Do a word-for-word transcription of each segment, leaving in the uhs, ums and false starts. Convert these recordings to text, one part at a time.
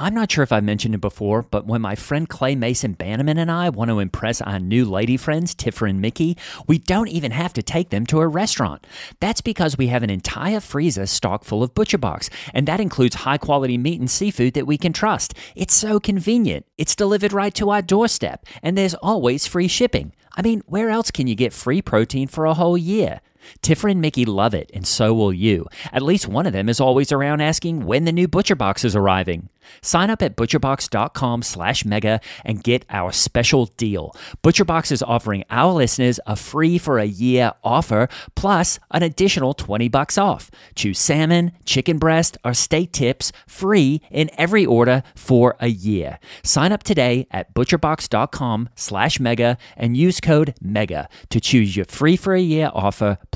I'm not sure if I mentioned it before, but when my friend Clay Mason Bannerman and I want to impress our new lady friends, Tiffer and Mickey, we don't even have to take them to a restaurant. That's because we have an entire freezer stocked full of ButcherBox, and that includes high-quality meat and seafood that we can trust. It's so convenient. It's delivered right to our doorstep, and there's always free shipping. I mean, where else can you get free protein for a whole year? Tiffer and Mickey love it, and so will you. At least one of them is always around asking when the new ButcherBox is arriving. Sign up at ButcherBox.com slash mega and get our special deal. ButcherBox is offering our listeners a free for a year offer, plus an additional twenty bucks off. Choose salmon, chicken breast, or steak tips free in every order for a year. Sign up today at ButcherBox.com slash mega and use code MEGA to choose your free for a year offer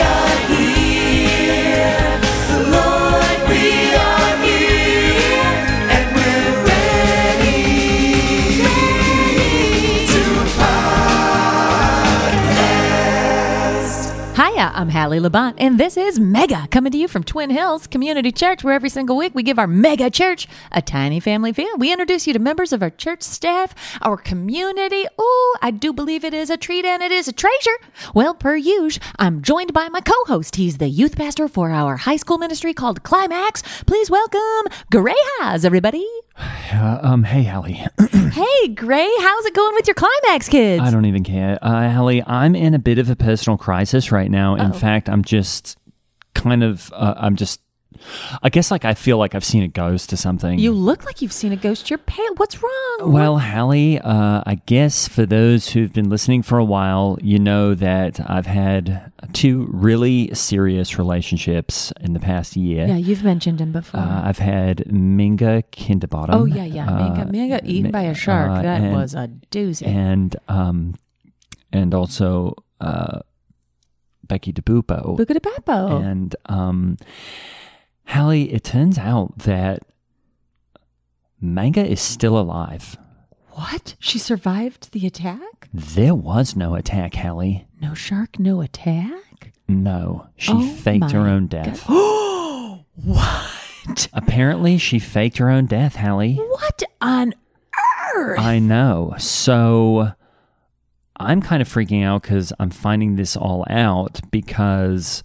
are here, the Lord, we are here, and we're ready, ready to podcast. Hiya, I'm Hallie Labonte, and this is Mega, coming to you from Twin Hills Community Church, where every single week we give our mega church a tiny family feel. We introduce you to members of our church staff, our community. Ooh, I do believe it is a treat and it is a treasure. Well, per usual, I'm joined by my co-host. He's the youth pastor for our high school ministry called Climax. Please welcome Greg Hess, everybody. Uh, um, hey, Hallie. Hey, Gray, how's it going with your Climax kids? I don't even care. Uh, Hallie, I'm in a bit of a personal crisis right now. In Uh-oh. fact, I'm just kind of, uh, I'm just, I guess like I feel like I've seen a ghost or something. You look like you've seen a ghost. You're pale. What's wrong? Well, Hallie, uh, I guess for those who've been listening for a while, you know that I've had two really serious relationships in the past year. Yeah, you've mentioned him before. Uh, I've had Minka Kinderbottom. Oh, yeah, yeah. Uh, Minka, Minka eaten m- by a shark. Uh, that and, was a doozy. And, um, and also uh, Becky DeBupo. Becky DeBupo. And... Um, Hallie, it turns out that Minka is still alive. What? She survived the attack? There was no attack, Hallie. No shark, no attack? No. She oh faked her own death. Oh, what? Apparently, she faked her own death, Hallie. What on earth? I know. So, I'm kind of freaking out because I'm finding this all out because,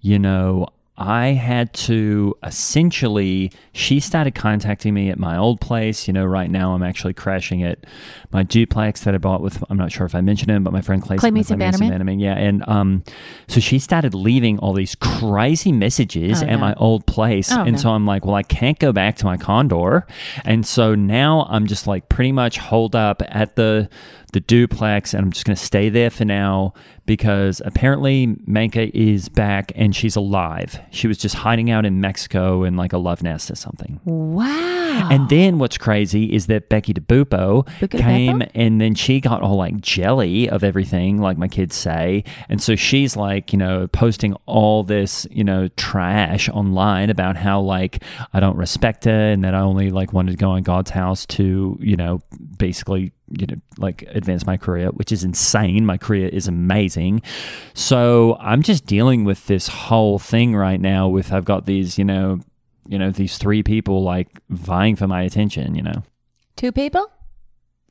you know... I had to essentially, she started contacting me at my old place. You know, right now I'm actually crashing at my duplex that I bought with, I'm not sure if I mentioned him, but my friend Clay, Clay Mason Bannerman. Yeah. And um, so she started leaving all these crazy messages oh, at no. my old place. Oh, and no. so I'm like, well, I can't go back to my Condor. And so now I'm just like pretty much holed up at the, the duplex, and I'm just going to stay there for now because apparently Minka is back and she's alive. She was just hiding out in Mexico in like a love nest or something. Wow. And then what's crazy is that Becky DeBupo came DeBupo? and then she got all like jelly of everything, like my kids say. And so she's like, you know, posting all this, you know, trash online about how like I don't respect her and that I only like wanted to go on God's house to, you know, basically, you know, like advance my career, which is insane. My career is amazing. So I'm just dealing with this whole thing right now with I've got these, you know, you know, these three people like vying for my attention, you know. Two people?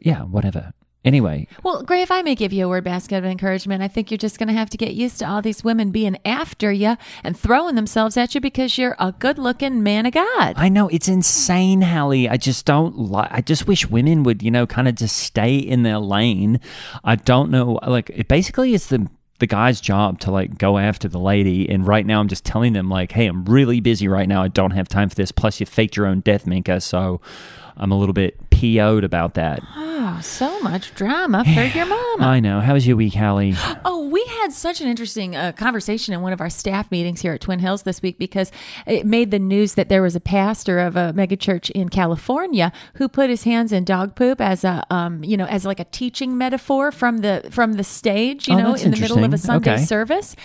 Yeah, whatever. Anyway. Well, Gray, if I may give you a word basket of encouragement, I think you're just going to have to get used to all these women being after you and throwing themselves at you because you're a good-looking man of God. I know. It's insane, Hallie. I just don't like, I just wish women would, you know, kind of just stay in their lane. I don't know. Like, it basically is the... the guy's job to like go after the lady, and right now I'm just telling them like, hey, I'm really busy right now, I don't have time for this, plus you faked your own death, Minka, so I'm a little bit P O'd about that. Oh, so much drama for your mama. I know. How was your week, Hallie? Oh, we had such an interesting uh, conversation in one of our staff meetings here at Twin Hills this week because it made the news that there was a pastor of a megachurch in California who put his hands in dog poop as a um, you know, as like a teaching metaphor from the from the stage, you oh, know, in the middle of a Sunday okay. service.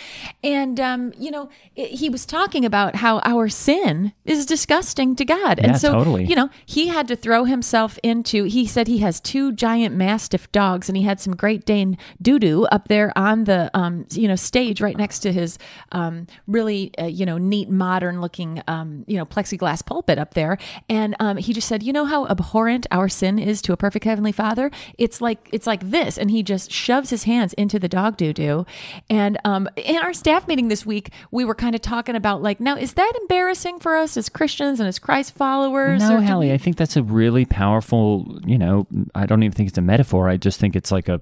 And um, you know, it, he was talking about how our sin is disgusting to God. Yeah, and so, totally. you know, he had to throw himself into, he said he has two giant mastiff dogs and he had some Great Dane doo-doo up there on the, um, you know, stage right next to his um, really, uh, you know, neat, modern looking, um, you know, plexiglass pulpit up there. And um, he just said, you know how abhorrent our sin is to a perfect Heavenly Father? It's like, it's like this. And he just shoves his hands into the dog doo-doo. And um, in our staff meeting this week, we were kind of talking about like, now, is that embarrassing for us as Christians and as Christ followers? No, Hallie, we- I think that's a really powerful, you know, I don't even think it's a metaphor. I just think it's like a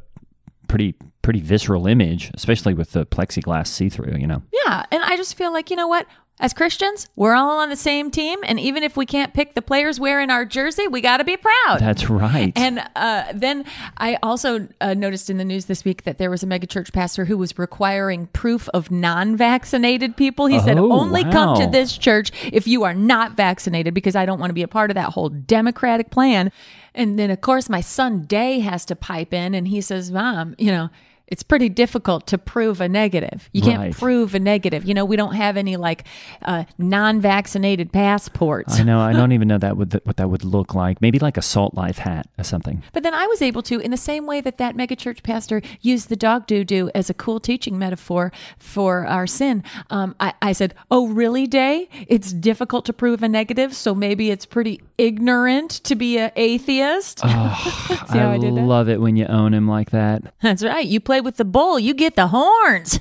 pretty, pretty visceral image, especially with the plexiglass see-through, you know? Yeah. And I just feel like, you know what? As Christians, we're all on the same team. And even if we can't pick the players wearing our jersey, we got to be proud. That's right. And uh, then I also uh, noticed in the news this week that there was a megachurch pastor who was requiring proof of non-vaccinated people. He oh, said, only wow. come to this church if you are not vaccinated because I don't want to be a part of that whole Democratic plan. And then, of course, my son Day has to pipe in and he says, Mom, you know, it's pretty difficult to prove a negative. You can't right. prove a negative. You know, we don't have any like uh, non-vaccinated passports. I know. I don't even know that would what that would look like. Maybe like a Salt Life hat or something. But then I was able to, in the same way that that megachurch pastor used the dog doo-doo as a cool teaching metaphor for our sin, um, I, I said, oh, really, Day? It's difficult to prove a negative, so maybe it's pretty ignorant to be an atheist. Oh, See how I, I did that? Love it when you own him like that. That's right. You play with the bull, you get the horns.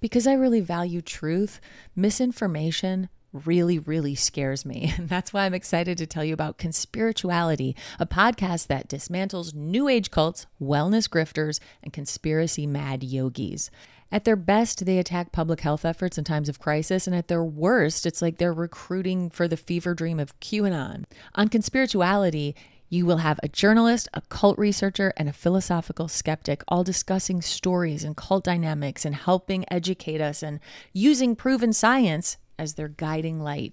Because I really value truth, misinformation really, really scares me. And that's why I'm excited to tell you about Conspirituality, a podcast that dismantles new age cults, wellness grifters, and conspiracy mad yogis. At their best, they attack public health efforts in times of crisis, and at their worst, it's like they're recruiting for the fever dream of QAnon. On Conspirituality, you will have a journalist, a cult researcher, and a philosophical skeptic all discussing stories and cult dynamics and helping educate us and using proven science as their guiding light.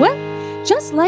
What?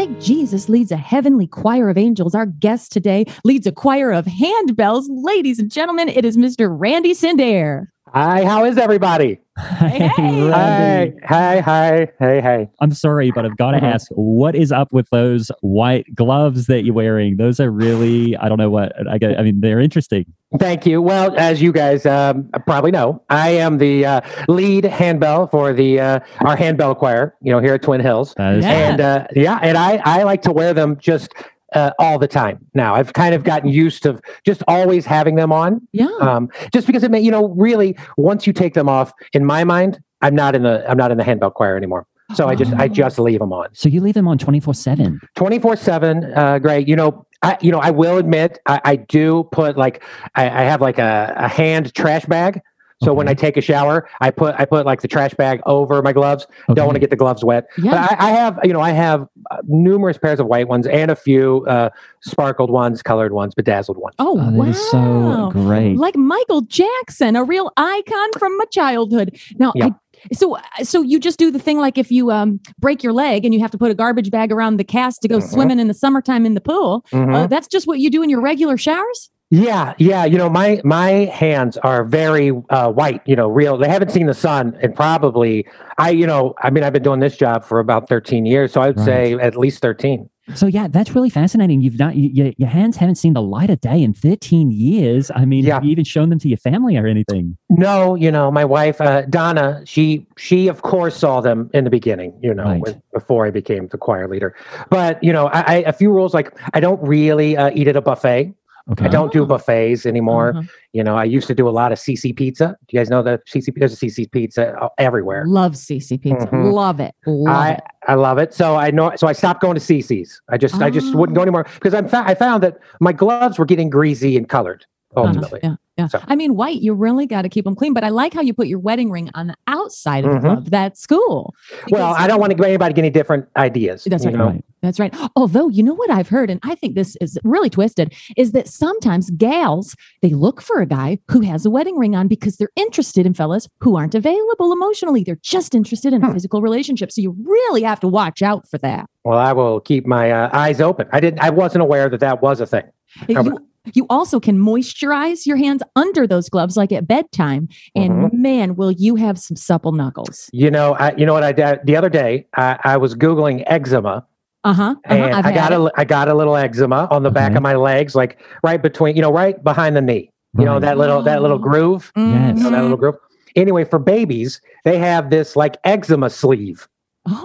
Like Jesus leads a heavenly choir of angels, our guest today leads a choir of handbells. Ladies and gentlemen, it is Mister Randy Sindair. Hi, how is everybody? Hey, hey. Hi, hi, hi, hey, hey. I'm sorry, but I've got to ask, what is up with those white gloves that you're wearing? Those are really, I don't know what, I, I mean, they're interesting. Thank you. Well, as you guys um, probably know, I am the uh, lead handbell for the uh, our handbell choir, you know, here at Twin Hills. Uh, yeah. And uh, yeah, and I, I like to wear them just Uh, all the time. Now I've kind of gotten used to just always having them on. Yeah. Um, just because it may, you know, really once you take them off, in my mind, I'm not in the, I'm not in the handbell choir anymore. So oh. I just, I just leave them on. So you leave them on twenty-four seven, twenty-four seven. Uh, Greg, you know, I, you know, I will admit I, I do put like, I, I have like a, a hand trash bag. So okay. when I take a shower, I put I put like the trash bag over my gloves. Okay. Don't want to get the gloves wet. Yeah. But I, I have, you know, I have numerous pairs of white ones and a few uh, sparkled ones, colored ones, bedazzled ones. Oh, oh wow. That is so great. Like Michael Jackson, a real icon from my childhood. Now, yeah. I So, so you just do the thing like if you um, break your leg and you have to put a garbage bag around the cast to go mm-hmm. swimming in the summertime in the pool. Mm-hmm. Uh, that's just what you do in your regular showers? Yeah, yeah. You know, my my hands are very uh, white, you know, real. They haven't seen the sun and probably, I, you know, I mean, I've been doing this job for about thirteen years. So I would right. say at least thirteen. So yeah, that's really fascinating. You've not you, your hands haven't seen the light of day in thirteen years. I mean, yeah. have you even shown them to your family or anything? No, you know, my wife uh, Donna, she she of course saw them in the beginning, you know, right. when, before I became the choir leader. But you know, I, I a few rules like I don't really uh, eat at a buffet. Okay. I don't do buffets anymore. Uh-huh. You know, I used to do a lot of C C pizza. Do you guys know that C C? There's a C C pizza everywhere. Love C C pizza. Mm-hmm. Love it. Love I, it. I love it. So I know. So I stopped going to C C's. I just, oh. I just wouldn't go anymore because I'm. Fa- I found that my gloves were getting greasy and colored. Ultimately, uh-huh. yeah, yeah. So. I mean, white. You really got to keep them clean. But I like how you put your wedding ring on the outside of mm-hmm. the glove. That's cool. Well, I don't want to give anybody any different ideas. That's right. right. That's right. Although, you know what I've heard, and I think this is really twisted, is that sometimes gals, they look for a guy who has a wedding ring on because they're interested in fellas who aren't available emotionally. They're just interested in hmm. a physical relationship. So you really have to watch out for that. Well, I will keep my uh, eyes open. I didn't. I wasn't aware that that was a thing. You, you also can moisturize your hands under those gloves, like at bedtime. And mm-hmm. man, will you have some supple knuckles? You know, I, you know what I did the other day? I, I was Googling eczema. Uh-huh. uh-huh. And I've I got a, I got a little eczema on the okay. back of my legs, like right between, you know, right behind the knee, you right. know, that little, that little groove, yes. you know, that little groove. Anyway, for babies, they have this like eczema sleeve.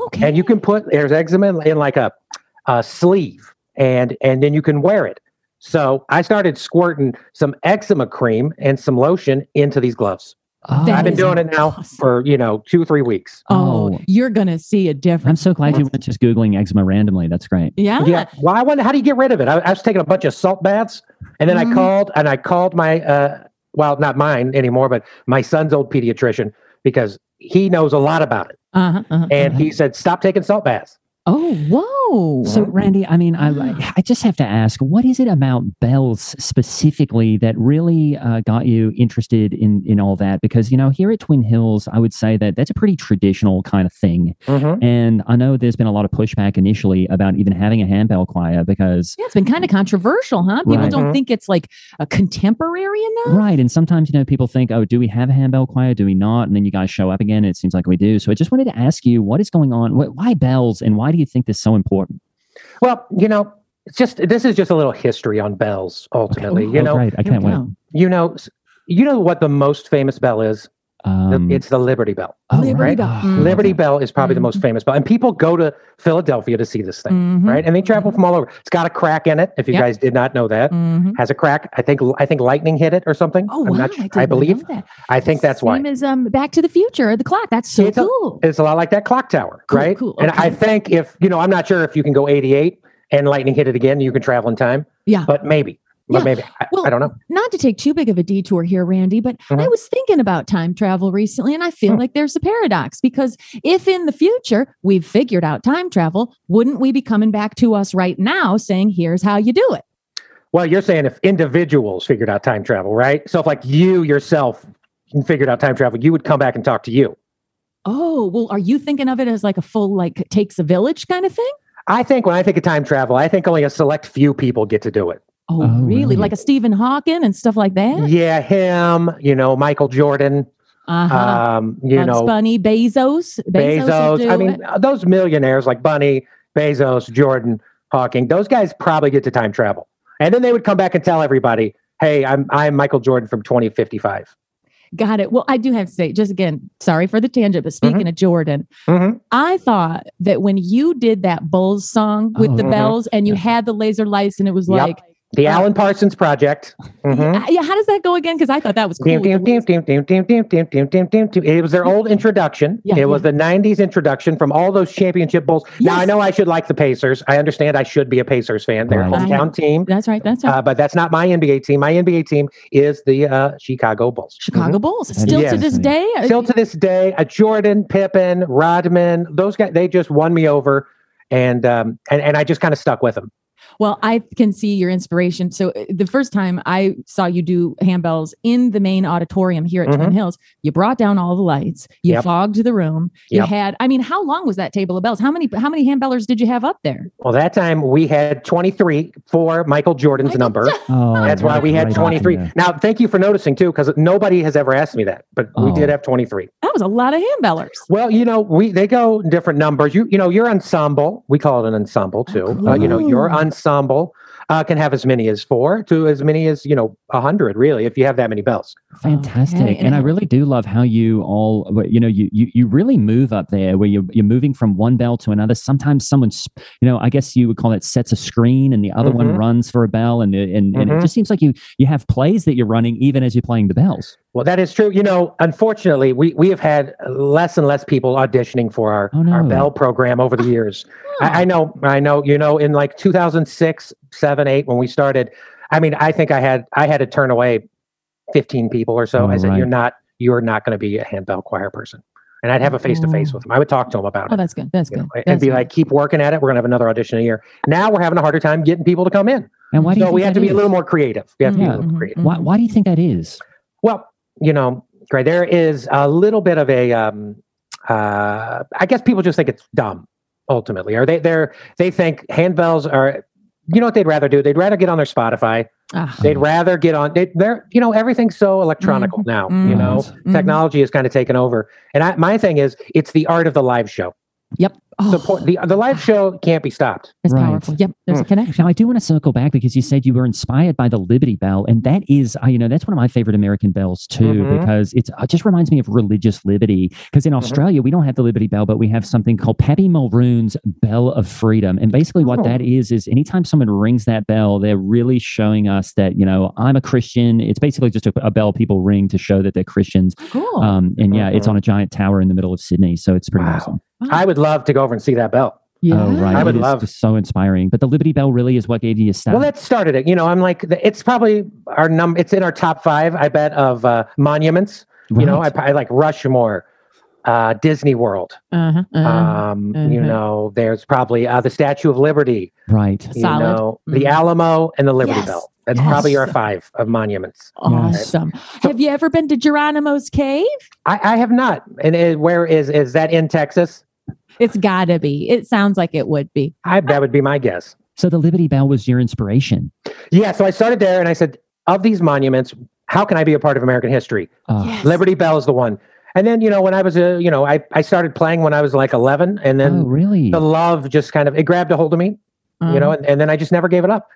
Okay. And you can put, there's eczema in, in like a, a sleeve and, and then you can wear it. So I started squirting some eczema cream and some lotion into these gloves. Oh, I've been doing it now awesome. for, you know, two, three weeks. Oh, oh. you're going to see a difference. I'm so glad you weren't just Googling eczema randomly. That's great. Yeah. Yeah. Well, I wonder, how do you get rid of it? I, I was taking a bunch of salt baths and then mm. I called and I called my, uh, well, not mine anymore, but my son's old pediatrician because he knows a lot about it. Uh-huh, uh-huh, and uh-huh. he said, stop taking salt baths. Oh, whoa. So, Randy, I mean, I I just have to ask, what is it about bells specifically that really uh, got you interested in, in all that? Because, you know, here at Twin Hills, I would say that that's a pretty traditional kind of thing. Mm-hmm. And I know there's been a lot of pushback initially about even having a handbell choir because... Yeah, it's been kind of controversial, huh? People right. don't mm-hmm. think it's like a contemporary enough. Right. And sometimes, you know, people think, oh, do we have a handbell choir? Do we not? And then you guys show up again. And it seems like we do. So I just wanted to ask you, what is going on? Why bells and why do you think this is so important? Well, you know, it's just this is just a little history on bells. Ultimately, okay. oh, you know, oh, right. I can't wait. You know, you know what the most famous bell is? Um, it's the Liberty Bell. Oh, Liberty right? Bell. Mm-hmm. Liberty Bell is probably mm-hmm. the most famous bell, and people go to Philadelphia to see this thing, mm-hmm. right? And they travel from all over. It's got a crack in it. If you yep. guys did not know that, mm-hmm. has a crack. I think I think lightning hit it or something. Oh, I'm wow, not sure. I, didn't I believe. Know that. I think the that's why. Same as um, Back to the Future, the clock. That's so it's cool. A, it's a lot like that clock tower, cool, right? Cool, okay. And I think if you know, I'm not sure if you can go eighty-eight and lightning hit it again, you can travel in time. Yeah, but maybe. Yeah. But maybe I, well, I don't know. Not to take too big of a detour here, Randy, but mm-hmm. I was thinking about time travel recently, and I feel mm. like there's a paradox because if in the future we've figured out time travel, wouldn't we be coming back to us right now saying, here's how you do it? Well, you're saying if individuals figured out time travel, right? So if like you yourself figured out time travel, you would come back and talk to you. Oh, well, are you thinking of it as like a full, like takes a village kind of thing? I think when I think of time travel, I think only a select few people get to do it. Oh, oh really? really? Like a Stephen Hawking and stuff like that? Yeah, him, you know, Michael Jordan. Uh-huh. Um, you Bugs know, Bunny, Bezos. Bezos. Bezos. I mean, it. Those millionaires like Bunny, Bezos, Jordan, Hawking, those guys probably get to time travel. And then they would come back and tell everybody, hey, I'm I'm Michael Jordan from twenty fifty-five. Got it. Well, I do have to say, just again, sorry for the tangent, but speaking mm-hmm. of Jordan, mm-hmm. I thought that when you did that Bulls song with oh, the mm-hmm. bells and you yeah. had the laser lights and it was yep. like... The uh, Alan Parsons Project. Mm-hmm. Yeah, how does that go again? Because I thought that was cool. It was their old introduction. Yeah, it yeah. was the nineties introduction from all those championship Bulls. Yes. Now, I know I should like the Pacers. I understand I should be a Pacers fan. They're a right. hometown team. That's right. That's right. Uh, but that's not my N B A team. My N B A team is the uh, Chicago Bulls. Chicago mm-hmm. Bulls. Still yes. to this day? Still to this day. Uh, Jordan, Pippen, Rodman, those guys, they just won me over. And, um, and, and I just kind of stuck with them. Well, I can see your inspiration. So the first time I saw you do handbells in the main auditorium here at mm-hmm. Twin Hills, you brought down all the lights, you yep. fogged the room, yep. you had, I mean, how long was that table of bells? How many, how many handbellers did you have up there? Well, that time we had twenty-three for Michael Jordan's Michael number. J- oh, That's why we had twenty-three. Yeah. Now, thank you for noticing too, because nobody has ever asked me that, but oh. we did have twenty-three. That was a lot of handbellers. Well, you know, we, they go in different numbers. You, you know, your ensemble, we call it an ensemble too. Oh, cool. uh, you know, your ensemble. Ensemble uh, can have as many as four to as many as, you know, a hundred really, if you have that many bells. Fantastic. Okay. And I really do love how you all, you know, you, you, you really move up there where you're, you're moving from one bell to another. Sometimes someone, you know, I guess you would call it sets a screen and the other mm-hmm. one runs for a bell. And, and, mm-hmm. and it just seems like you, you have plays that you're running even as you're playing the bells. Well, that is true. You know, unfortunately, we, we have had less and less people auditioning for our, oh, no. our bell program over the years. Oh. I, I know, I know, you know, in like two thousand six, seven, eight, when we started, I mean, I think I had, I had to turn away fifteen people or so. Oh, I said, right. you're not, you're not going to be a handbell choir person. And I'd have a face-to-face with them. I would talk to them about it. Oh, that's good. That's good. You know, that's and be good. Like, keep working at it. We're going to have another audition a year. Now we're having a harder time getting people to come in. And why do you so we have to be is? a little more creative. We have mm-hmm. to be a little more creative. Why, why do you think that is? Well, you know, Gray, there is a little bit of a, um, uh, I guess people just think it's dumb, ultimately. Or they they're, they think handbells are, you know what they'd rather do? They'd rather get on their Spotify. Uh, they'd rather get on, they, they're, you know, everything's so electronical mm-hmm, now, mm-hmm, you know, mm-hmm. technology has kind of taken over. And I, my thing is, it's the art of the live show. Yep. Oh. Support the the live show can't be stopped. It's right. powerful. Yep, there's mm. a connection. Now I do want to circle back because you said you were inspired by the Liberty Bell, and that is, uh, you know, that's one of my favorite American bells too, mm-hmm. because it's, it just reminds me of religious liberty. Because in mm-hmm. Australia we don't have the Liberty Bell, but we have something called Pappy Mulrune's bell of freedom, and basically what oh. that is is anytime someone rings that bell, they're really showing us that, you know, I'm a Christian. It's basically just a, a bell people ring to show that they're Christians. Cool. Um, and yeah, mm-hmm. it's on a giant tower in the middle of Sydney, so it's pretty wow. awesome. Wow. I would love to go over and see that bell. Yeah, oh, right. I would it love. It's so inspiring. But the Liberty Bell really is what gave you a start. Well, that started it. You know, I'm like, it's probably our number. It's in our top five, I bet, of uh, monuments. Right. You know, I, I like Rushmore, uh, Disney World. Uh-huh, uh-huh, um, uh-huh. You know, there's probably uh, the Statue of Liberty. Right. You Solid. know, mm-hmm. the Alamo and the Liberty yes. Bell. That's yes. probably our five of monuments. Awesome. Right. So, have you ever been to Geronimo's Cave? I, I have not. And it, where is is that in Texas? It's got to be. It sounds like it would be. I, that would be my guess. So the Liberty Bell was your inspiration. Yeah. So I started there and I said, of these monuments, how can I be a part of American history? Uh, yes. Liberty Bell is the one. And then, you know, when I was, a, you know, I, I started playing when I was like eleven. And then oh, really? the love just kind of, it grabbed a hold of me, um, you know, and, and then I just never gave it up.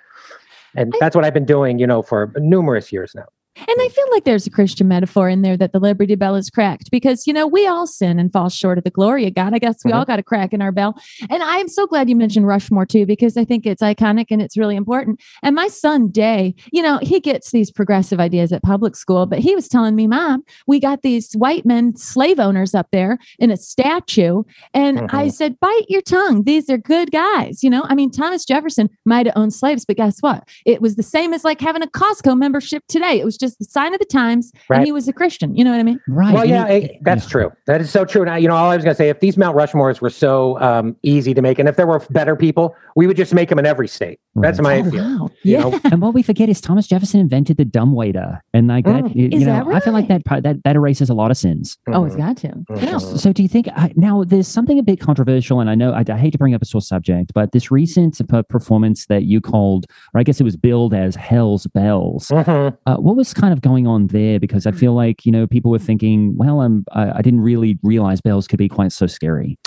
And I, that's what I've been doing, you know, for numerous years now. And I feel like there's a Christian metaphor in there that the Liberty Bell is cracked because, you know, we all sin and fall short of the glory of God. I guess we mm-hmm. all got a crack in our bell. And I'm so glad you mentioned Rushmore, too, because I think it's iconic and it's really important. And my son, Day, you know, he gets these progressive ideas at public school, but he was telling me, Mom, we got these white men slave owners up there in a statue. And mm-hmm. I said, bite your tongue. These are good guys. You know, I mean, Thomas Jefferson might have owned slaves, but guess what? It was the same as like having a Costco membership today. It was just the sign of the times, right. and he was a Christian. You know what I mean? Right. Well, yeah, it, that's yeah. true. That is so true. And I, you know, all I was going to say, if these Mount Rushmores were so um, easy to make, and if there were better people, we would just make them in every state. That's my oh, feel. Wow. Yeah. Know? And what we forget is Thomas Jefferson invented the dumbwaiter. And like that, mm. you, you know, that right? I feel like that, that that erases a lot of sins. Mm-hmm. Oh, it's got to. Mm-hmm. Yeah. So do you think, I, now there's something a bit controversial, and I know I, I hate to bring up a sore subject, but this recent performance that you called, or I guess it was billed as Hell's Bells, mm-hmm. uh, what was kind of going on there? Because I feel like, you know, people were thinking, well, I'm, I, I didn't really realize bells could be quite so scary.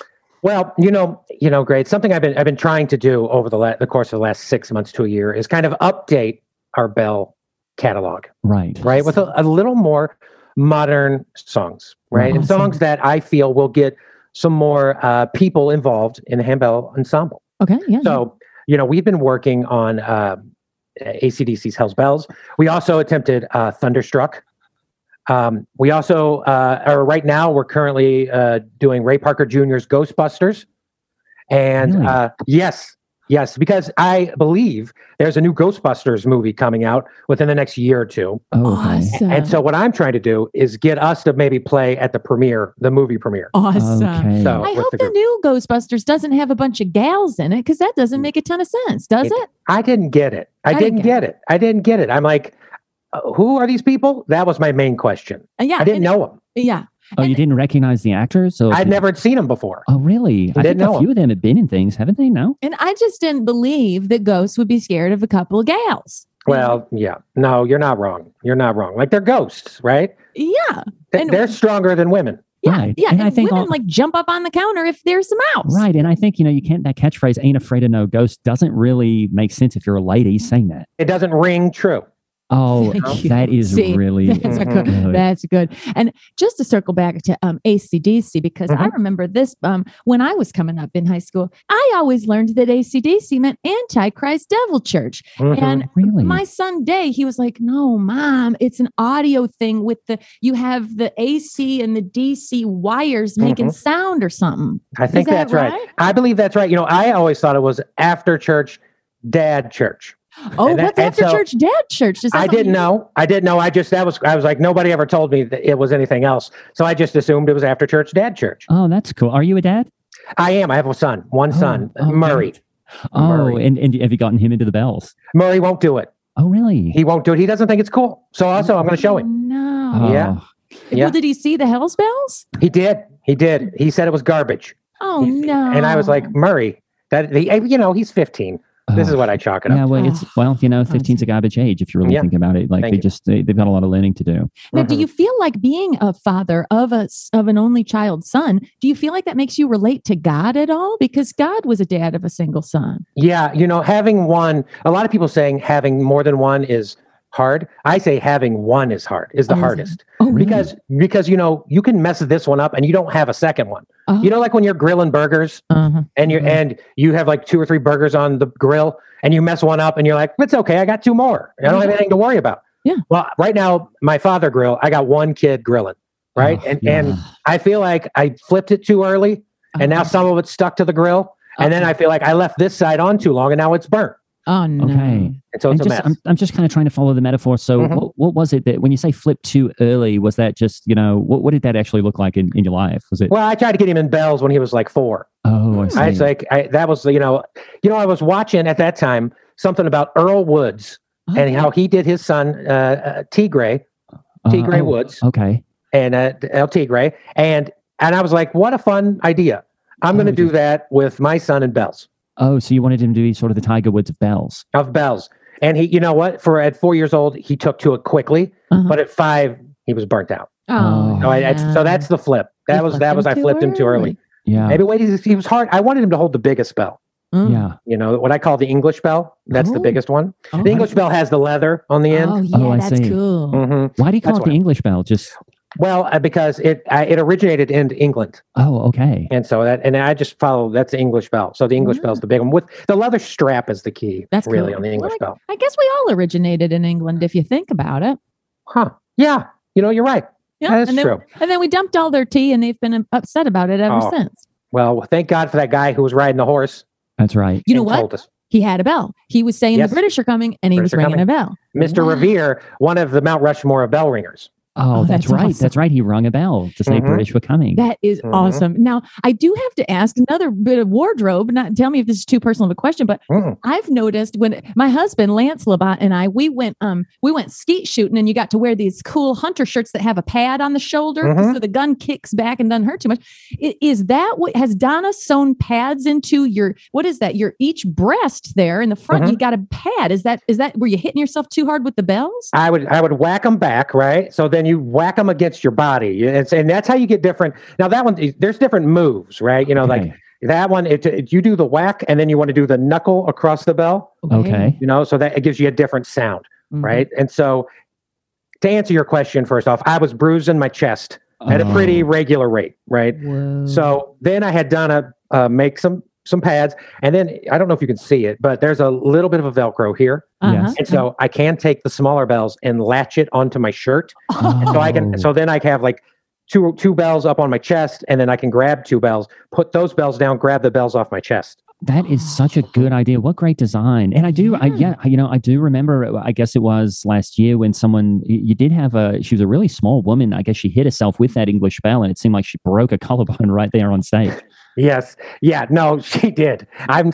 Well, you know, you know, Greg, something I've been I've been trying to do over the la- the course of the last six months to a year is kind of update our bell catalog, right? Right, with a, a little more modern songs, right, awesome. And songs that I feel will get some more uh, people involved in the handbell ensemble. Okay, yeah. So, you know, we've been working on uh, A C D C's "Hell's Bells." We also attempted uh, "Thunderstruck." Um, we also uh, are right now, we're currently uh, doing Ray Parker Junior's Ghostbusters. And really? uh, yes, yes, because I believe there's a new Ghostbusters movie coming out within the next year or two. Awesome. And so what I'm trying to do is get us to maybe play at the premiere, the movie premiere. Awesome. Okay. So, I hope the, the new Ghostbusters doesn't have a bunch of gals in it, because that doesn't make a ton of sense, does it? it? I didn't get it. I, I didn't get it. it. I didn't get it. I'm like... who are these people? That was my main question. Uh, yeah, I didn't and, know them. Yeah. Oh, and, you didn't recognize the actors? So I'd never seen them before. Oh, really? I, I didn't think know a few them. of them have been in things, haven't they? No. And I just didn't believe that ghosts would be scared of a couple of gals. Well, yeah. No, you're not wrong. You're not wrong. Like, they're ghosts, right? Yeah. Th- and they're stronger than women. Yeah, right. yeah, and, and I think women all, like jump up on the counter if there's a mouse. Right, and I think, you know, you can't, that catchphrase, ain't afraid of no ghost, doesn't really make sense if you're a lady saying that. It doesn't ring true. Oh, that is See, really that's good. good. That's good. And just to circle back to um, A C D C, because mm-hmm. I remember this um, when I was coming up in high school, I always learned that A C D C meant Antichrist Devil Church. Mm-hmm. And really? My son Day, he was like, no, Mom, it's an audio thing with the, you have the A C and the D C wires making mm-hmm. sound or something. I think that that's right? right. I believe that's right. You know, I always thought it was after church, dad church. Oh, and what's that, after so, church, dad church? I didn't know. I didn't know. I just, that was, I was like, nobody ever told me that it was anything else. So I just assumed it was after church, dad church. Oh, that's cool. Are you a dad? I am. I have a son, one oh, son, okay. Murray. Oh, Murray. And, and have you gotten him into the bells? Murray won't do it. Oh, really? He won't do it. He doesn't think it's cool. So also oh, I'm going to show him. No. Oh. Yeah. yeah. Well, did he see the Hell's Bells? He did. He did. He said it was garbage. Oh, he, no. And I was like, Murray, that the, you know, he's fifteen. This is what I chalk it up. Yeah, well, it's well, you know, fifteen's a garbage age if you really yeah. think about it. Like Thank they you. just they, they've got a lot of learning to do. Now, mm-hmm. do you feel like being a father of a of an only child son? Do you feel like that makes you relate to God at all? Because God was a dad of a single son. Yeah, you know, having one. A lot of people saying having more than one is hard. I say having one is hard. Is the oh, hardest is oh, really? because because you know you can mess this one up and you don't have a second one. Oh. You know, like when you're grilling burgers uh-huh. and you uh-huh. and you have like two or three burgers on the grill and you mess one up and you're like, it's okay, I got two more. I don't have anything to worry about. Yeah. Well, right now my father grill, I got one kid grilling, right? Oh, and yeah. and I feel like I flipped it too early, okay. and now some of it's stuck to the grill, okay. and then I feel like I left this side on too long, and now it's burnt. Oh no! Okay. And so it's and a just, mess. I'm, I'm just kind of trying to follow the metaphor. So, mm-hmm. what, what was it that when you say flip too early? Was that just, you know, what, what did that actually look like in, in your life? Was it? Well, I tried to get him in bells when he was like four. Oh, I see. I was like, I, that was you know, you know, I was watching at that time something about Earl Woods oh, and how he did his son uh, uh, T. Gray, T. Gray uh, oh, Woods. Okay. And uh, El T. Gray, and and I was like, what a fun idea! I'm going to oh, do that with my son in bells. Oh, so you wanted him to be sort of the Tiger Woods of bells. Of bells. And he, you know what? For at four years old, he took to it quickly, uh-huh. but at five, he was burnt out. Oh, so, I, I, so that's the flip. That you was that was I flipped early. him too early. Yeah. Maybe wait. He, he was hard. I wanted him to hold the biggest bell. Mm. Yeah. You know what I call the English bell. That's oh. the biggest one. Oh, the English bell has the leather on the end. Oh, yeah, oh, that's see. cool. Mm-hmm. Why do you call that's it the I, English bell? Just. Well, uh, because it uh, it originated in England. Oh, okay. And so that, and I just follow, that's the English bell. So the English yeah. bell's the big one. With the leather strap is the key, that's really cool. on the English well, bell. I, I guess we all originated in England if you think about it. Huh. Yeah. You know, you're right. Yeah, that is and then, true. And then we dumped all their tea and they've been upset about it ever oh. since. Well, thank God for that guy who was riding the horse. That's right. You know what? He had a bell. He was saying yes. the British are coming and he British was ringing coming. a bell. Mister Wow. Revere, one of the Mount Rushmore of bell ringers. Oh, oh that's, that's right. Awesome. That's right. He rung a bell to say mm-hmm. British were coming. That is mm-hmm. awesome. Now, I do have to ask another bit of wardrobe. Not tell me if this is too personal of a question, but mm. I've noticed when my husband, Lance Labatt, and I, we went um we went skeet shooting, and you got to wear these cool hunter shirts that have a pad on the shoulder mm-hmm. so the gun kicks back and doesn't hurt too much. Is that what has Donna sewn pads into your, what is that? Your each breast there in the front, mm-hmm. you got a pad. Is that, is that, were you hitting yourself too hard with the bells? I would, I would whack them back. Right. So then you whack them against your body. It's, and that's how you get different. Now that one, there's different moves, right? You know, okay. like that one, it, it, you do the whack and then you want to do the knuckle across the bell. Okay. You know, so that it gives you a different sound. Mm-hmm. Right. And so to answer your question, first off, I was bruising my chest oh. at a pretty regular rate. Right. Whoa. So then I had Donna uh, make some, some pads. And then I don't know if you can see it, but there's a little bit of a Velcro here. Uh-huh. And so I can take the smaller bells and latch it onto my shirt. Oh. And so I can, so then I have like two, two bells up on my chest, and then I can grab two bells, put those bells down, grab the bells off my chest. That is such a good idea. What great design. And I do, yeah. I, yeah, you know, I do remember, I guess it was last year when someone, you did have a, she was a really small woman. I guess she hit herself with that English bell, and it seemed like she broke a collarbone right there on stage. Yes. Yeah. No, she did. I'm,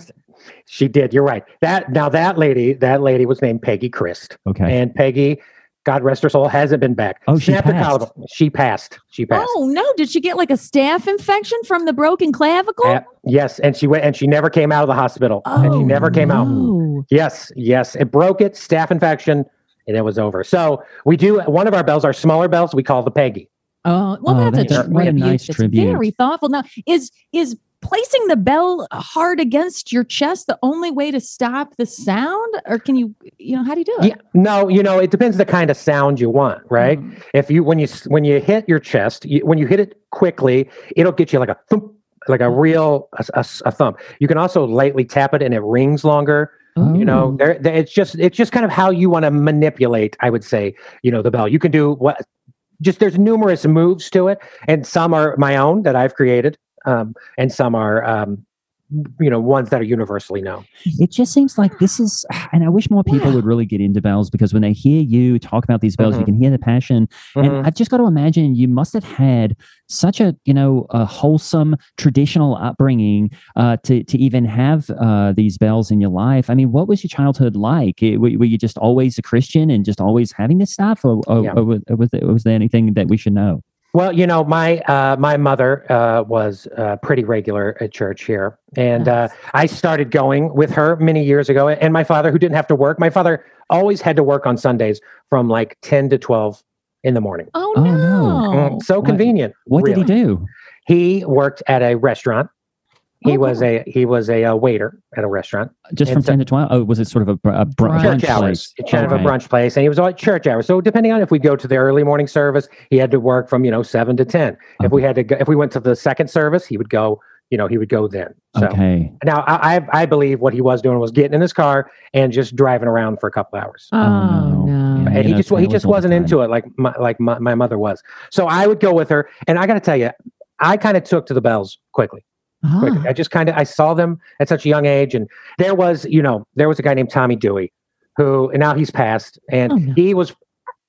she did. You're right. That, now that lady, that lady was named Peggy Christ. Okay. And Peggy, God rest her soul, hasn't been back. Oh, she, she passed. She passed. She passed. Oh, no. Did she get like a staph infection from the broken clavicle? Uh, yes. And she went, and she never came out of the hospital. Oh, and she never came no. out. Yes. Yes. It broke it, staph infection, and it was over. So we do, one of our bells, our smaller bells, we call the Peggy. Oh, well, oh, that's, that's a tribute. A nice it's tribute. Very thoughtful. Now, is is placing the bell hard against your chest the only way to stop the sound? Or can you, you know, how do you do it? Yeah, no, you know, it depends the kind of sound you want, right? Mm. If you, when you, when you hit your chest, you, when you hit it quickly, it'll get you like a thump, like a real, a, a, a thump. You can also lightly tap it and it rings longer. Oh. You know, there, there, it's just, it's just kind of how you want to manipulate, I would say, you know, the bell. You can do what, just there's numerous moves to it, and some are my own that I've created, um, and some are, um, you know, ones that are universally known. It just seems like this is, and I wish more people yeah. would really get into bells, because when they hear you talk about these bells, mm-hmm. you can hear the passion. Mm-hmm. And I've just got to imagine you must have had such a, you know, a wholesome traditional upbringing uh, to to even have uh, these bells in your life. I mean, what was your childhood like? It, were, were you just always a Christian and just always having this stuff, or, or, yeah. or, was, or was, there, was there anything that we should know? Well, you know, my uh, my mother uh, was uh, pretty regular at church here, and uh, I started going with her many years ago. And my father, who didn't have to work, my father always had to work on Sundays from like ten to twelve in the morning. Oh no! Mm-hmm. So convenient. What, what really. did he do? He worked at a restaurant. He oh, was a he was a, a waiter at a restaurant. Just and from so, ten to twelve. Oh, was it sort of a, a brunch, brunch hours? It's kind okay. of a brunch place, and he was all at church hours. So depending on if we go to the early morning service, he had to work from you know seven to ten. Okay. If we had to, go, if we went to the second service, he would go. You know, he would go then. So, okay. Now, I I believe what he was doing was getting in his car and just driving around for a couple hours. Oh, um, no! And yeah, he, just, he just he just wasn't into it like my, like my, my mother was. So I would go with her, and I got to tell you, I kind of took to the bells quickly. Ah. I just kind of, I saw them at such a young age. And there was, you know, there was a guy named Tommy Dewey who, and now he's passed. And oh, no. he was,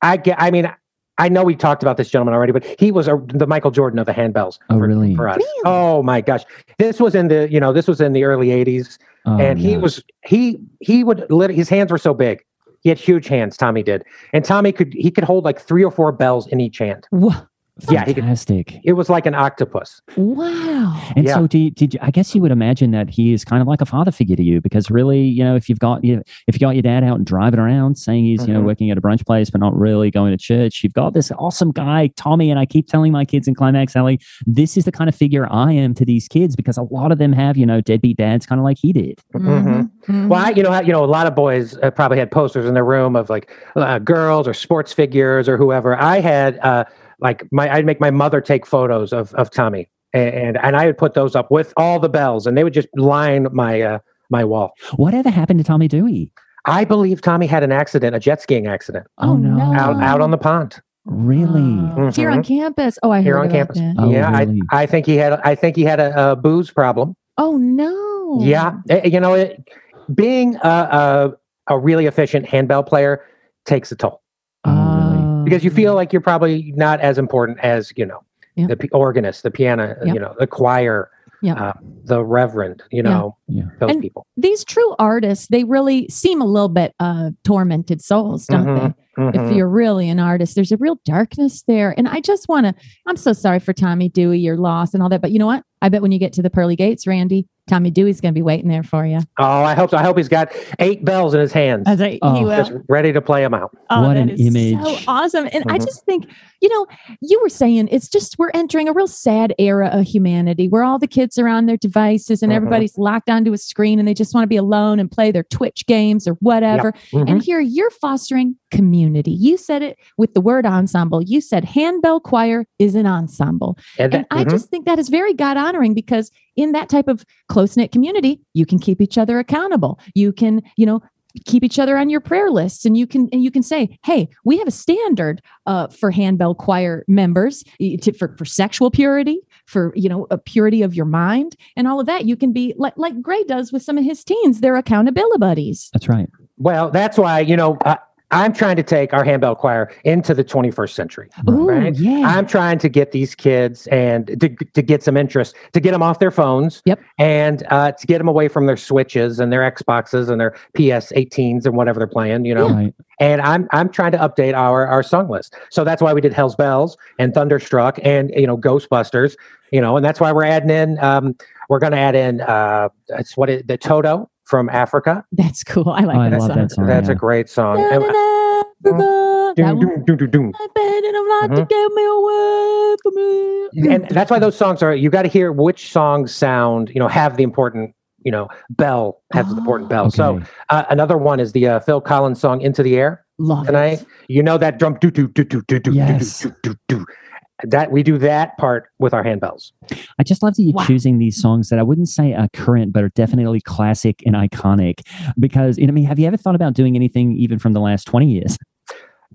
I get, I mean, I know we talked about this gentleman already, but he was a, the Michael Jordan of the handbells oh, for, really? for us. Really? Oh my gosh. This was in the, you know, this was in the early eighties. Oh, and he gosh. was, he, he would, his hands were so big. He had huge hands. Tommy did. And Tommy could, he could hold like three or four bells in each hand. What? Fantastic. Yeah, he could, it was like an octopus. Wow. And yeah. so do you, did you, I guess you would imagine that he is kind of like a father figure to you, because really, you know, if you've got you know, if you got your dad out and driving around saying he's, mm-hmm. you know, working at a brunch place, but not really going to church, you've got this awesome guy, Tommy. And I keep telling my kids in Climax, Hallie, this is the kind of figure I am to these kids, because a lot of them have, you know, deadbeat dads kind of like he did. Mm-hmm. Mm-hmm. Well, I, you know, I, you know, a lot of boys uh, probably had posters in their room of like uh, girls or sports figures or whoever. I had, uh, Like my, I'd make my mother take photos of, of Tommy, and, and I would put those up with all the bells, and they would just line my uh, my wall. Whatever happened to Tommy Dewey? I believe Tommy had an accident, a jet skiing accident. Oh no! Out out on the pond. Really? Mm-hmm. Here on campus? Oh, I heard here on campus. That. Oh, yeah, really? I I think he had I think he had a, a booze problem. Oh no! Yeah, it, you know, it, being a, a a really efficient handbell player takes a toll. Oh. because you feel like you're probably not as important as, you know, yeah. the organist, the piano, yeah. you know, the choir, yeah. uh, the reverend, you know, yeah. those and people. These true artists, they really seem a little bit uh, tormented souls, don't mm-hmm. they? Mm-hmm. If you're really an artist, there's a real darkness there. And I just want to, I'm so sorry for Tommy Dewey, your loss and all that. But you know what? I bet when you get to the pearly gates, Randy, Tommy Dewey's going to be waiting there for you. Oh, I hope so. I hope he's got eight bells in his hands. That's right. Oh. He will. Just ready to play them out. Oh, what an image. So awesome. And mm-hmm. I just think, you know, you were saying it's just, we're entering a real sad era of humanity where all the kids are on their devices and mm-hmm. everybody's locked onto a screen and they just want to be alone and play their Twitch games or whatever. Yep. Mm-hmm. And here you're fostering community. You said it with the word ensemble. You said handbell choir is an ensemble. And, that, and I mm-hmm. just think that is very God honoring because in that type of close-knit community, you can keep each other accountable. You can, you know, keep each other on your prayer lists, and you can and you can say, "Hey, we have a standard uh, for handbell choir members to, for for sexual purity, for you know, a purity of your mind, and all of that." You can be like like Gray does with some of his teens; they're accountability buddies. That's right. Well, that's why you know. I- I'm trying to take our handbell choir into the twenty-first century. Ooh, right? Yeah. I'm trying to get these kids and to, to get some interest, to get them off their phones yep. and uh, to get them away from their Switches and their Xboxes and their P S eighteens and whatever they're playing, you know. Yeah. Right. And I'm I'm trying to update our, our song list. So that's why we did Hell's Bells and Thunderstruck and, you know, Ghostbusters, you know, and that's why we're adding in, um, we're going to add in, uh, it's what it, the Toto. From Africa. That's cool. I like oh, that, I song. that song. That's yeah. a great song. Down in Africa, down doom, doom, doom, doom. Mm-hmm. And that's why those songs are, you got to hear which songs sound, you know, have the important, you know, bell, have oh, the important bell. Okay. So uh, another one is the uh, Phil Collins song, Into the Air. Love tonight. It. You know that drum, do, do, do, do, do, do, yes. do, do, do, do. That we do that part with our handbells. I just love that you're wow. choosing these songs that I wouldn't say are current, but are definitely classic and iconic. Because, you know, I mean, have you ever thought about doing anything even from the last twenty years?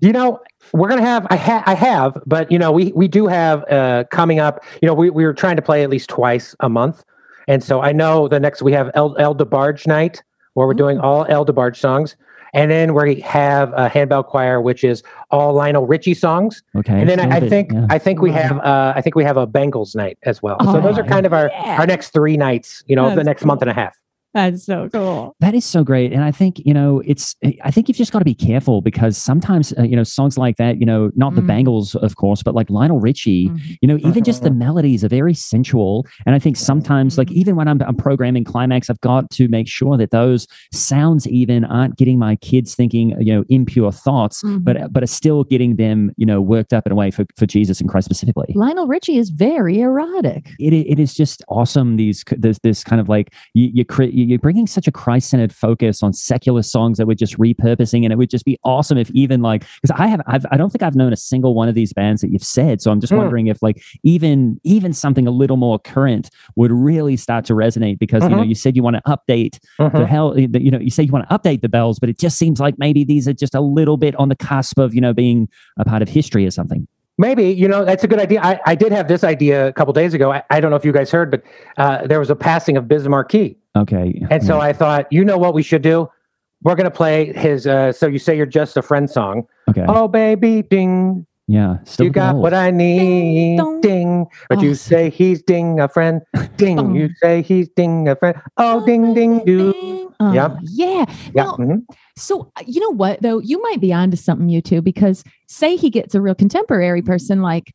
You know, we're going to have, I, ha- I have, but, you know, we, we do have uh, coming up, you know, we, we were trying to play at least twice a month. And so I know the next, we have El, El De Barge night where we're mm-hmm. doing all El De Barge songs. And then we have a handbell choir, which is all Lionel Richie songs. Okay. And then I, I think yeah. I think we have uh, I think we have a Bangles night as well. Oh, so those are kind of our, yeah. our next three nights. You know, That's the next cool. month and a half. That's so cool. That is so great. And I think, you know, it's, I think you've just got to be careful because sometimes, uh, you know, songs like that, you know, not mm. the Bangles, of course, but like Lionel Richie, mm. you know, even uh-huh. just the melodies are very sensual. And I think sometimes, like, even when I'm, I'm programming Climax, I've got to make sure that those sounds even aren't getting my kids thinking, you know, impure thoughts, mm-hmm. but but are still getting them, you know, worked up in a way for, for Jesus and Christ specifically. Lionel Richie is very erotic. It It is just awesome. These, this, this kind of like, you, you create, you're bringing such a Christ-centered focus on secular songs that we're just repurposing, and it would just be awesome if even like, because I have, I've, I don't think I've known a single one of these bands that you've said, so I'm just mm. wondering if like even even something a little more current would really start to resonate because mm-hmm. you know you said you want to update mm-hmm. the hell, you know you said you want to update the bells, but it just seems like maybe these are just a little bit on the cusp of you know being a part of history or something. Maybe, you know, that's a good idea. I, I did have this idea a couple days ago. I, I don't know if you guys heard, but uh, there was a passing of Biz Markie. Okay. And so yeah. I thought, you know what we should do? We're going to play his uh, So You Say You're Just a Friend song. Okay. Oh, baby, ding. Yeah. Still you got old. What I need, ding. ding. But oh. you say he's ding a friend. Ding. You say he's ding a friend. Oh, ding, ding, do. Oh, yeah. Yeah. yeah. Now, mm-hmm. So you know what, though? You might be onto something, you two, because say he gets a real contemporary person like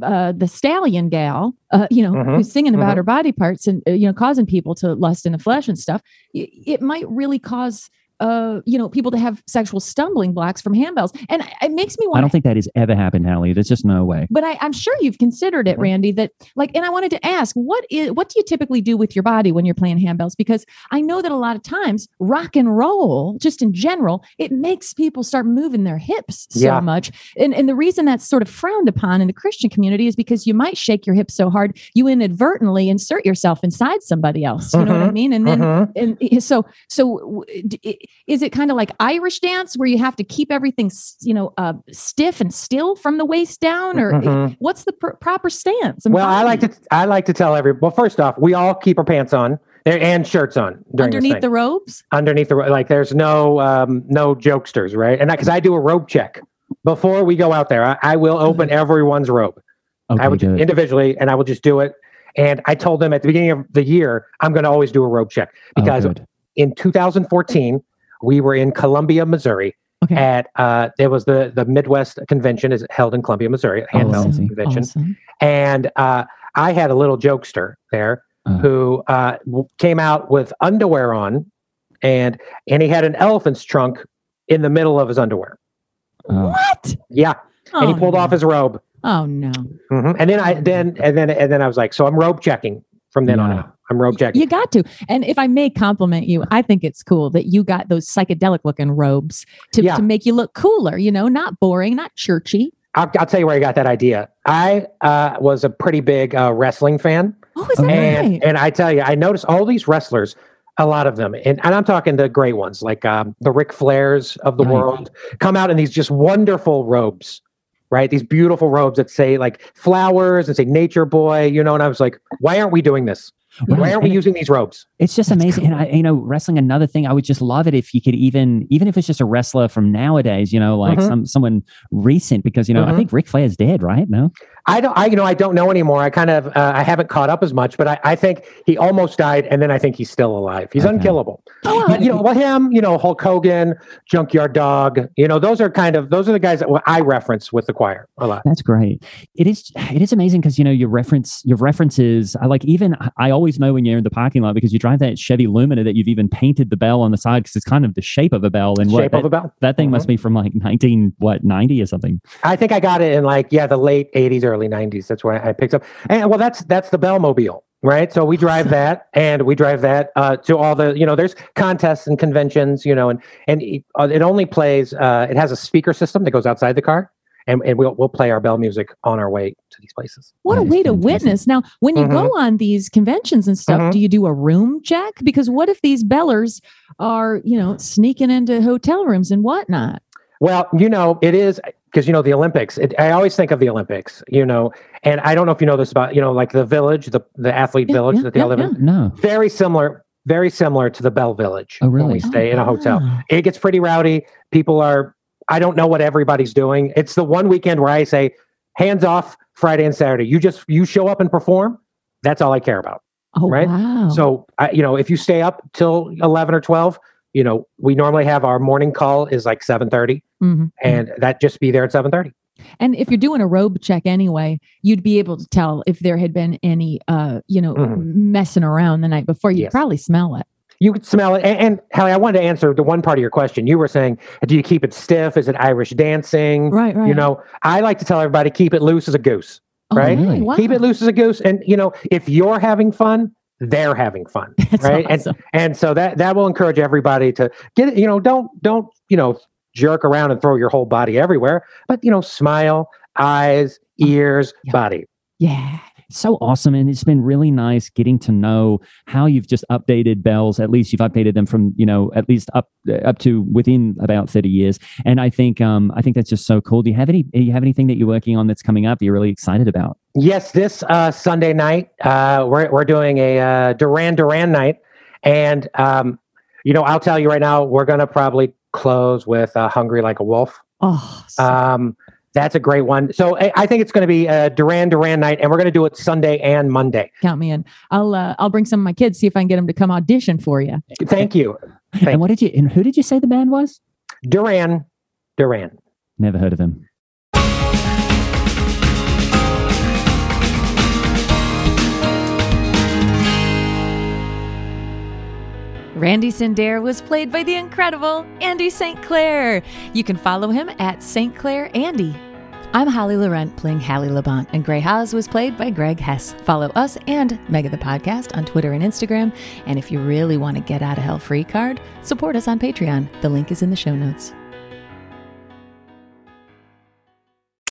uh, the Stallion gal, uh, you know, mm-hmm. who's singing about mm-hmm. her body parts and, you know, causing people to lust in the flesh and stuff. It might really cause... Uh, you know, people to have sexual stumbling blocks from handbells. And it makes me want to... I don't think that has ever happened, Hallie. There's just no way. But I, I'm sure you've considered it, Randy, that like, and I wanted to ask, what is what do you typically do with your body when you're playing handbells? Because I know that a lot of times rock and roll, just in general, it makes people start moving their hips so yeah. much. And, and the reason that's sort of frowned upon in the Christian community is because you might shake your hips so hard, you inadvertently insert yourself inside somebody else. You mm-hmm. know what I mean? And then, mm-hmm. and so, so... It, Is it kind of like Irish dance where you have to keep everything, you know, uh, stiff and still from the waist down, or mm-hmm. what's the pr- proper stance? I'm well, fine. I like to, I like to tell everyone, well, first off, we all keep our pants on and shirts on during underneath the robes, underneath the, like, there's no, um, no jokesters. Right. And I, cause I do a robe check. before we go out there, I, I will open everyone's rope. Okay, I would individually, and I will just do it. And I told them at the beginning of the year, I'm going to always do a rope check because oh, in two thousand fourteen we were in Columbia, Missouri. Okay. At uh, there was the the Midwest convention is held in Columbia, Missouri, a handheld awesome. convention, awesome. and uh, I had a little jokester there uh. who uh, came out with underwear on, and and he had an elephant's trunk in the middle of his underwear. Uh. What? Yeah, oh, and he pulled no. off his robe. Oh no! Mm-hmm. And then I then and then and then I was like, so I'm rope checking from then yeah. on out. I'm robe checking. You got to. And if I may compliment you, I think it's cool that you got those psychedelic looking robes to, yeah. to make you look cooler. You know, not boring, not churchy. I'll, I'll tell you where I got that idea. I uh, was a pretty big uh, wrestling fan. Oh, is that and, right? And I tell you, I noticed all these wrestlers. A lot of them. And, and I'm talking the great ones like um, the Ric Flairs of the right. world come out in these just wonderful robes, right? These beautiful robes that say like flowers and say nature boy, you know? And I was like, why aren't we doing this? Right. Why aren't we and using these robes? It's just amazing. And I, you know, wrestling, another thing, I would just love it if you could even, even if it's just a wrestler from nowadays, you know, like mm-hmm. some, someone recent, because, you know, mm-hmm. I think Ric Flair's dead, right? No, I don't, I, you know, I don't know anymore. I kind of, uh, I haven't caught up as much, but I, I think he almost died. And then I think he's still alive. He's okay. unkillable. Oh, but, you know, well, him, you know, Hulk Hogan, Junkyard Dog, you know, those are kind of, those are the guys that I reference with the choir a lot. That's great. It is, it is amazing. Cause you know, your reference, your references, I like, even I always always know when you're in the parking lot because you drive that Chevy Lumina that you've even painted the bell on the side because it's kind of the shape of a bell. And shape what, that, of a bell. That thing mm-hmm. must be from like nineteen what ninety or something. I think I got it in like yeah the late eighties, early nineties. That's where I picked up. And well, that's that's the Bellmobile, right? So we drive that, and we drive that uh, to all the you know. There's contests and conventions, you know, and and it, uh, it only plays. Uh, it has a speaker system that goes outside the car. And, and we'll we'll play our bell music on our way to these places. What a way to witness. Now, when you mm-hmm. go on these conventions and stuff, mm-hmm. do you do a room check? Because what if these bellers are, you know, sneaking into hotel rooms and whatnot? Well, you know, it is because, you know, the Olympics, it, I always think of the Olympics, you know, and I don't know if you know this about, you know, like the village, the, the athlete yeah, village yeah, that they yeah, all live yeah, in. No. Very similar. Very similar to the Bell Village. Oh, really? When we stay oh, in a hotel. Wow. It gets pretty rowdy. People are. I don't know what everybody's doing. It's the one weekend where I say, hands off Friday and Saturday. You just, you show up and perform. That's all I care about. Oh, right. Wow. So, I, you know, if you stay up till eleven or twelve, you know, we normally have our morning call is like seven thirty mm-hmm. and that just be there at seven thirty. And if you're doing a robe check anyway, you'd be able to tell if there had been any, uh, you know, mm-hmm. messing around the night before. You'd yes. probably smell it. You could smell it. And, and Hallie, I wanted to answer the one part of your question. You were saying, do you keep it stiff? Is it Irish dancing? Right, right. You know, I like to tell everybody, keep it loose as a goose, oh, right? Really? Wow. Keep it loose as a goose. And, you know, if you're having fun, they're having fun, that's right? Awesome. And and so that, that will encourage everybody to get it, you know, don't, don't, you know, jerk around and throw your whole body everywhere, but, you know, smile, eyes, ears, yeah. body. Yeah. So awesome. And it's been really nice getting to know how you've just updated bells. At least you've updated them from, you know, at least up up to within about thirty years. And I think um, I think that's just so cool. Do you have any do you have anything that you're working on that's coming up that you're really excited about? Yes, this uh, Sunday night, uh, we're we're doing a uh, Duran Duran night. And, um, you know, I'll tell you right now, we're going to probably close with uh, Hungry Like a Wolf. Oh, so um, that's a great one. So I think it's going to be a Duran Duran night, and we're going to do it Sunday and Monday. Count me in. I'll uh, I'll bring some of my kids, see if I can get them to come audition for you. Thank you. Thank and what did you? And who did you say the band was? Duran Duran. Never heard of them. Randy Sindair was played by the incredible Andy Saint Clair. You can follow him at Saint Clair Andy. I'm Hallie Laurent playing Hallie Labonte, and Grey Haas was played by Greg Hess. Follow us and Mega the Podcast on Twitter and Instagram. And if you really want to get out of hell free card, support us on Patreon. The link is in the show notes.